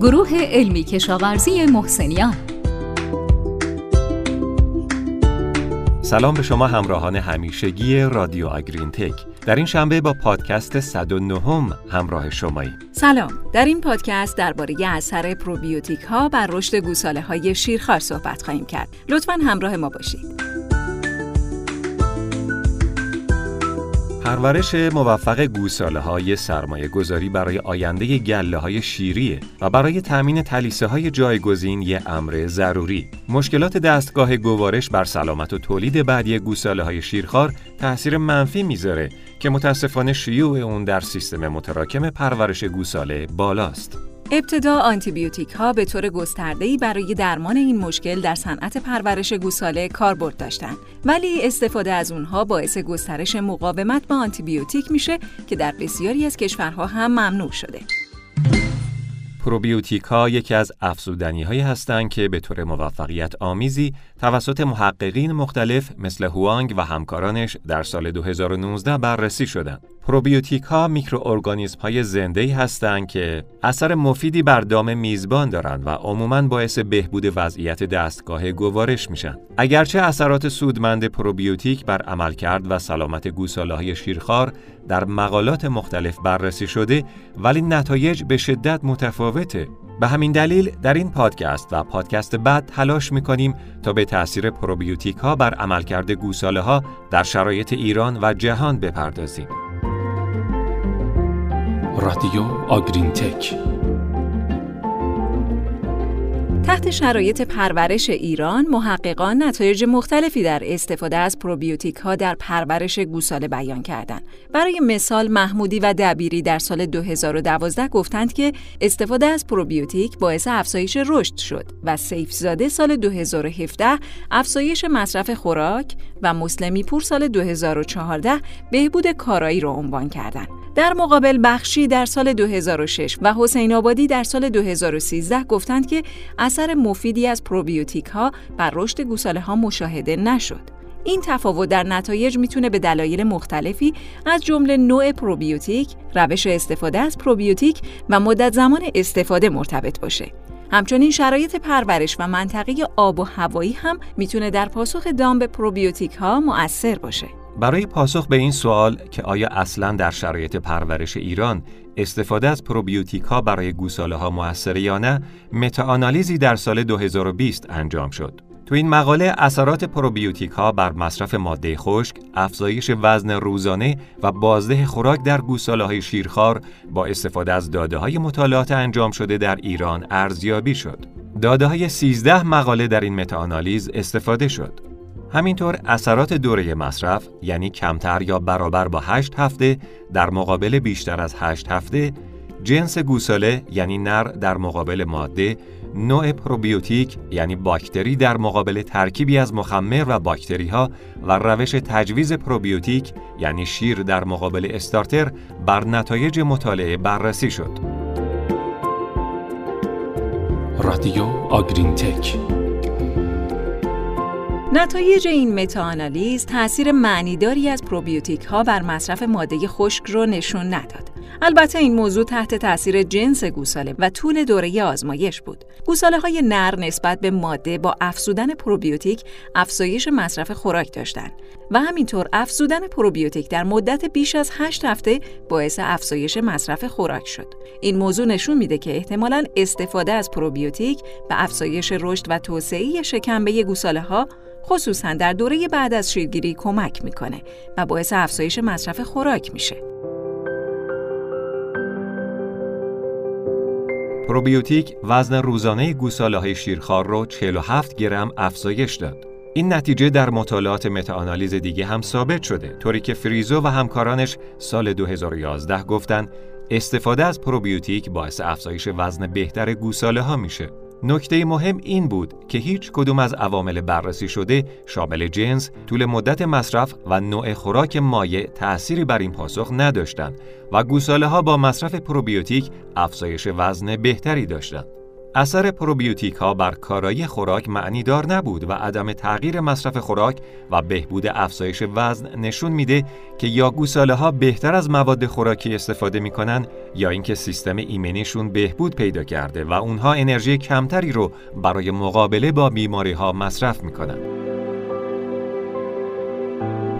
گروه علمی کشاورزی محسنیان. سلام به شما همراهان همیشگی رادیو آگرین تک. در این شنبه با پادکست 109 همراه شمایی. سلام. در این پادکست درباره اثر پروبیوتیک ها بر رشد گوساله های شیرخوار صحبت خواهیم کرد. لطفاً همراه ما باشید. پرورش موفق گوساله‌های سرمایه‌گذاری برای آینده گله‌های شیریه و برای تأمین تلیسه‌های جایگزین یک امر ضروری. مشکلات دستگاه گوارش بر سلامت و تولید بعدی گوساله‌های شیرخوار تأثیر منفی میذاره که متأسفانه شیوع اون در سیستم متراکم پرورش گوساله بالاست. ابتدا آنتیبیوتیک ها به طور گسترده‌ای برای درمان این مشکل در صنعت پرورش گوساله کاربرد داشتند، ولی استفاده از اونها باعث گسترش مقاومت به آنتیبیوتیک میشه که در بسیاری از کشورها هم ممنوع شده. پروبیوتیک ها یکی از افزودنی هایی هستند که به طور موفقیت آمیزی توسط محققین مختلف مثل هوانگ و همکارانش در سال 2019 بررسی شدند. پروبیوتیک ها میکروارگانیسم های زنده‌ای هستند که اثر مفیدی بر دام میزبان دارند و عموماً باعث بهبود وضعیت دستگاه گوارش میشن. اگرچه اثرات سودمند پروبیوتیک بر عملکرد و سلامت گوساله‌های شیرخوار در مقالات مختلف بررسی شده، ولی نتایج به شدت متفاوته. به همین دلیل در این پادکست و پادکست بعد تلاش می‌کنیم تا به تأثیر پروبیوتیک‌ها بر عملکرد گوساله‌ها در شرایط ایران و جهان بپردازیم. رادیو آگرین تک. تحت شرایط پرورش ایران، محققان نتایج مختلفی در استفاده از پروبیوتیک ها در پرورش گوساله بیان کردند. برای مثال محمودی و دبیری در سال 2012 گفتند که استفاده از پروبیوتیک باعث افزایش رشد شد و سیفزاده سال 2017 افزایش مصرف خوراک و مسلمی پور سال 2014 بهبود کارایی را عنوان کردند. در مقابل بخشی در سال 2006 و حسین آبادی در سال 2013 گفتند که اثر مفیدی از پروبیوتیک ها بر رشد گوساله ها مشاهده نشد. این تفاوت در نتایج میتونه به دلایل مختلفی از جمله نوع پروبیوتیک، روش استفاده از پروبیوتیک و مدت زمان استفاده مرتبط باشه. همچنین شرایط پرورش و منطقه آب و هوایی هم میتونه در پاسخ دام به پروبیوتیک ها مؤثر باشه. برای پاسخ به این سوال که آیا اصلاً در شرایط پرورش ایران استفاده از پروبیوتیک‌ها برای گوساله‌ها مؤثره یا نه، متاآنالیزی در سال 2020 انجام شد. تو این مقاله اثرات پروبیوتیک‌ها بر مصرف ماده خشک، افزایش وزن روزانه و بازده خوراک در گوساله‌های شیرخوار با استفاده از داده‌های مطالعات انجام شده در ایران ارزیابی شد. داده‌های 13 مقاله در این متاآنالیز استفاده شد. همینطور اثرات دوره مصرف، یعنی کمتر یا برابر با 8 هفته در مقابل بیشتر از 8 هفته، جنس گوساله یعنی نر در مقابل ماده، نوع پروبیوتیک یعنی باکتری در مقابل ترکیبی از مخمر و باکتری‌ها و روش تجویز پروبیوتیک یعنی شیر در مقابل استارتر بر نتایج مطالعه بررسی شد. رادیو آگرین تک. نتایج این متاآنالیز تأثیر معنیداری از پروبیوتیک ها بر مصرف ماده خشک رو نشون نداد. البته این موضوع تحت تأثیر جنس گوساله و طول دوره آزمایش بود. گوساله های نر نسبت به ماده با افزودن پروبیوتیک افزایش مصرف خوراک داشتند و همینطور افزودن پروبیوتیک در مدت بیش از 8 هفته باعث افزایش مصرف خوراک شد. این موضوع نشون میده که احتمالاً استفاده از پروبیوتیک به افزایش رشد و توسعه شکمبه گوساله ها خصوصاً در دوره بعد از شیرگیری کمک میکنه و باعث افزایش مصرف خوراک میشه. پروبیوتیک وزن روزانه گوساله‌های شیرخوار رو 47 گرم افزایش داد. این نتیجه در مطالعات متاآنالیز دیگه هم ثابت شده، طوری که فریزو و همکارانش سال 2011 گفتن استفاده از پروبیوتیک باعث افزایش وزن بهتر گوساله‌ها میشه. نکته مهم این بود که هیچ کدوم از عوامل بررسی شده شامل جنس، طول مدت مصرف و نوع خوراک مایع تأثیری بر این پاسخ نداشتند و گوساله‌ها با مصرف پروبیوتیک افزایش وزن بهتری داشتند. اثر پروبیوتیک ها بر کارایی خوراک معنیدار نبود و عدم تغییر مصرف خوراک و بهبود افزایش وزن نشون میده که یا گوساله ها بهتر از مواد خوراکی استفاده میکنن یا اینکه سیستم ایمنیشون بهبود پیدا کرده و اونها انرژی کمتری رو برای مقابله با بیماری ها مصرف میکنن.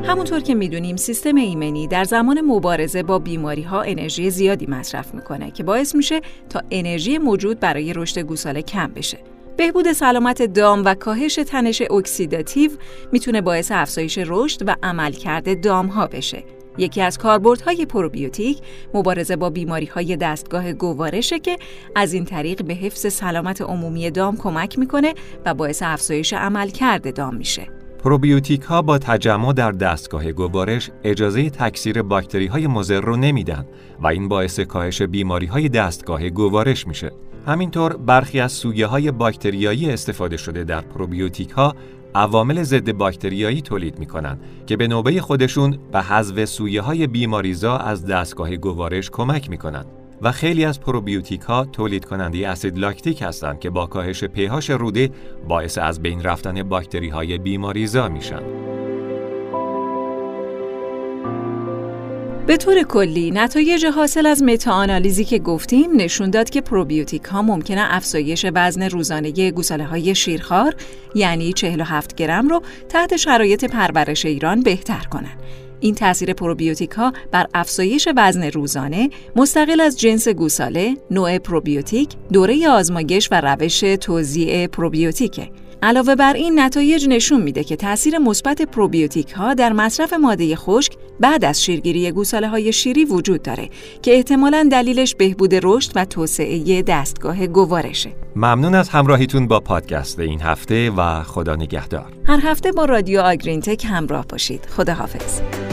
همونطور که میدونیم سیستم ایمنی در زمان مبارزه با بیماری ها انرژی زیادی مصرف میکنه که باعث میشه تا انرژی موجود برای رشد گوساله کم بشه. بهبود سلامت دام و کاهش تنش اکسیداتیو میتونه باعث افزایش رشد و عملکرد دام ها بشه. یکی از کاربردهای پروبیوتیک مبارزه با بیماری های دستگاه گوارشه که از این طریق به حفظ سلامت عمومی دام کمک میکنه و باعث افزایش عملکرد دام میشه. پروبیوتیک ها با تجمع در دستگاه گوارش اجازه تکثیر باکتری های مضر رو نمیدن و این باعث کاهش بیماری های دستگاه گوارش میشه. همینطور برخی از سویه های باکتریایی استفاده شده در پروبیوتیک ها عوامل ضد باکتریایی تولید میکنن که به نوبه خودشون به حذف سویه های بیماریزا از دستگاه گوارش کمک میکنن و خیلی از پروبیوتیک ها تولید کننده اسید لاکتیک هستند که با کاهش pH روده باعث از بین رفتن باکتری های بیماریزا میشن. به طور کلی نتایج حاصل از متاآنالیزی که گفتیم نشون داد که پروبیوتیک ها ممکنه افزایش وزن روزانه گوساله های شیرخوار یعنی 47 گرم رو تحت شرایط پرورش ایران بهتر کنن. این تاثیر پروبیوتیک ها بر افزایش وزن روزانه مستقل از جنس گوساله، نوع پروبیوتیک، دوره آزمایش و روش توزیع پروبیوتیکه. علاوه بر این نتایج نشون میده که تاثیر مثبت پروبیوتیک ها در مصرف ماده خشک بعد از شیرگیری گوساله های شیری وجود داره که احتمالاً دلیلش بهبود رشد و توسعه دستگاه گوارشه. ممنون از همراهیتون با پادکست این هفته و خدا نگهدار. هر هفته با رادیو آگرین تک همراه باشید. خداحافظ.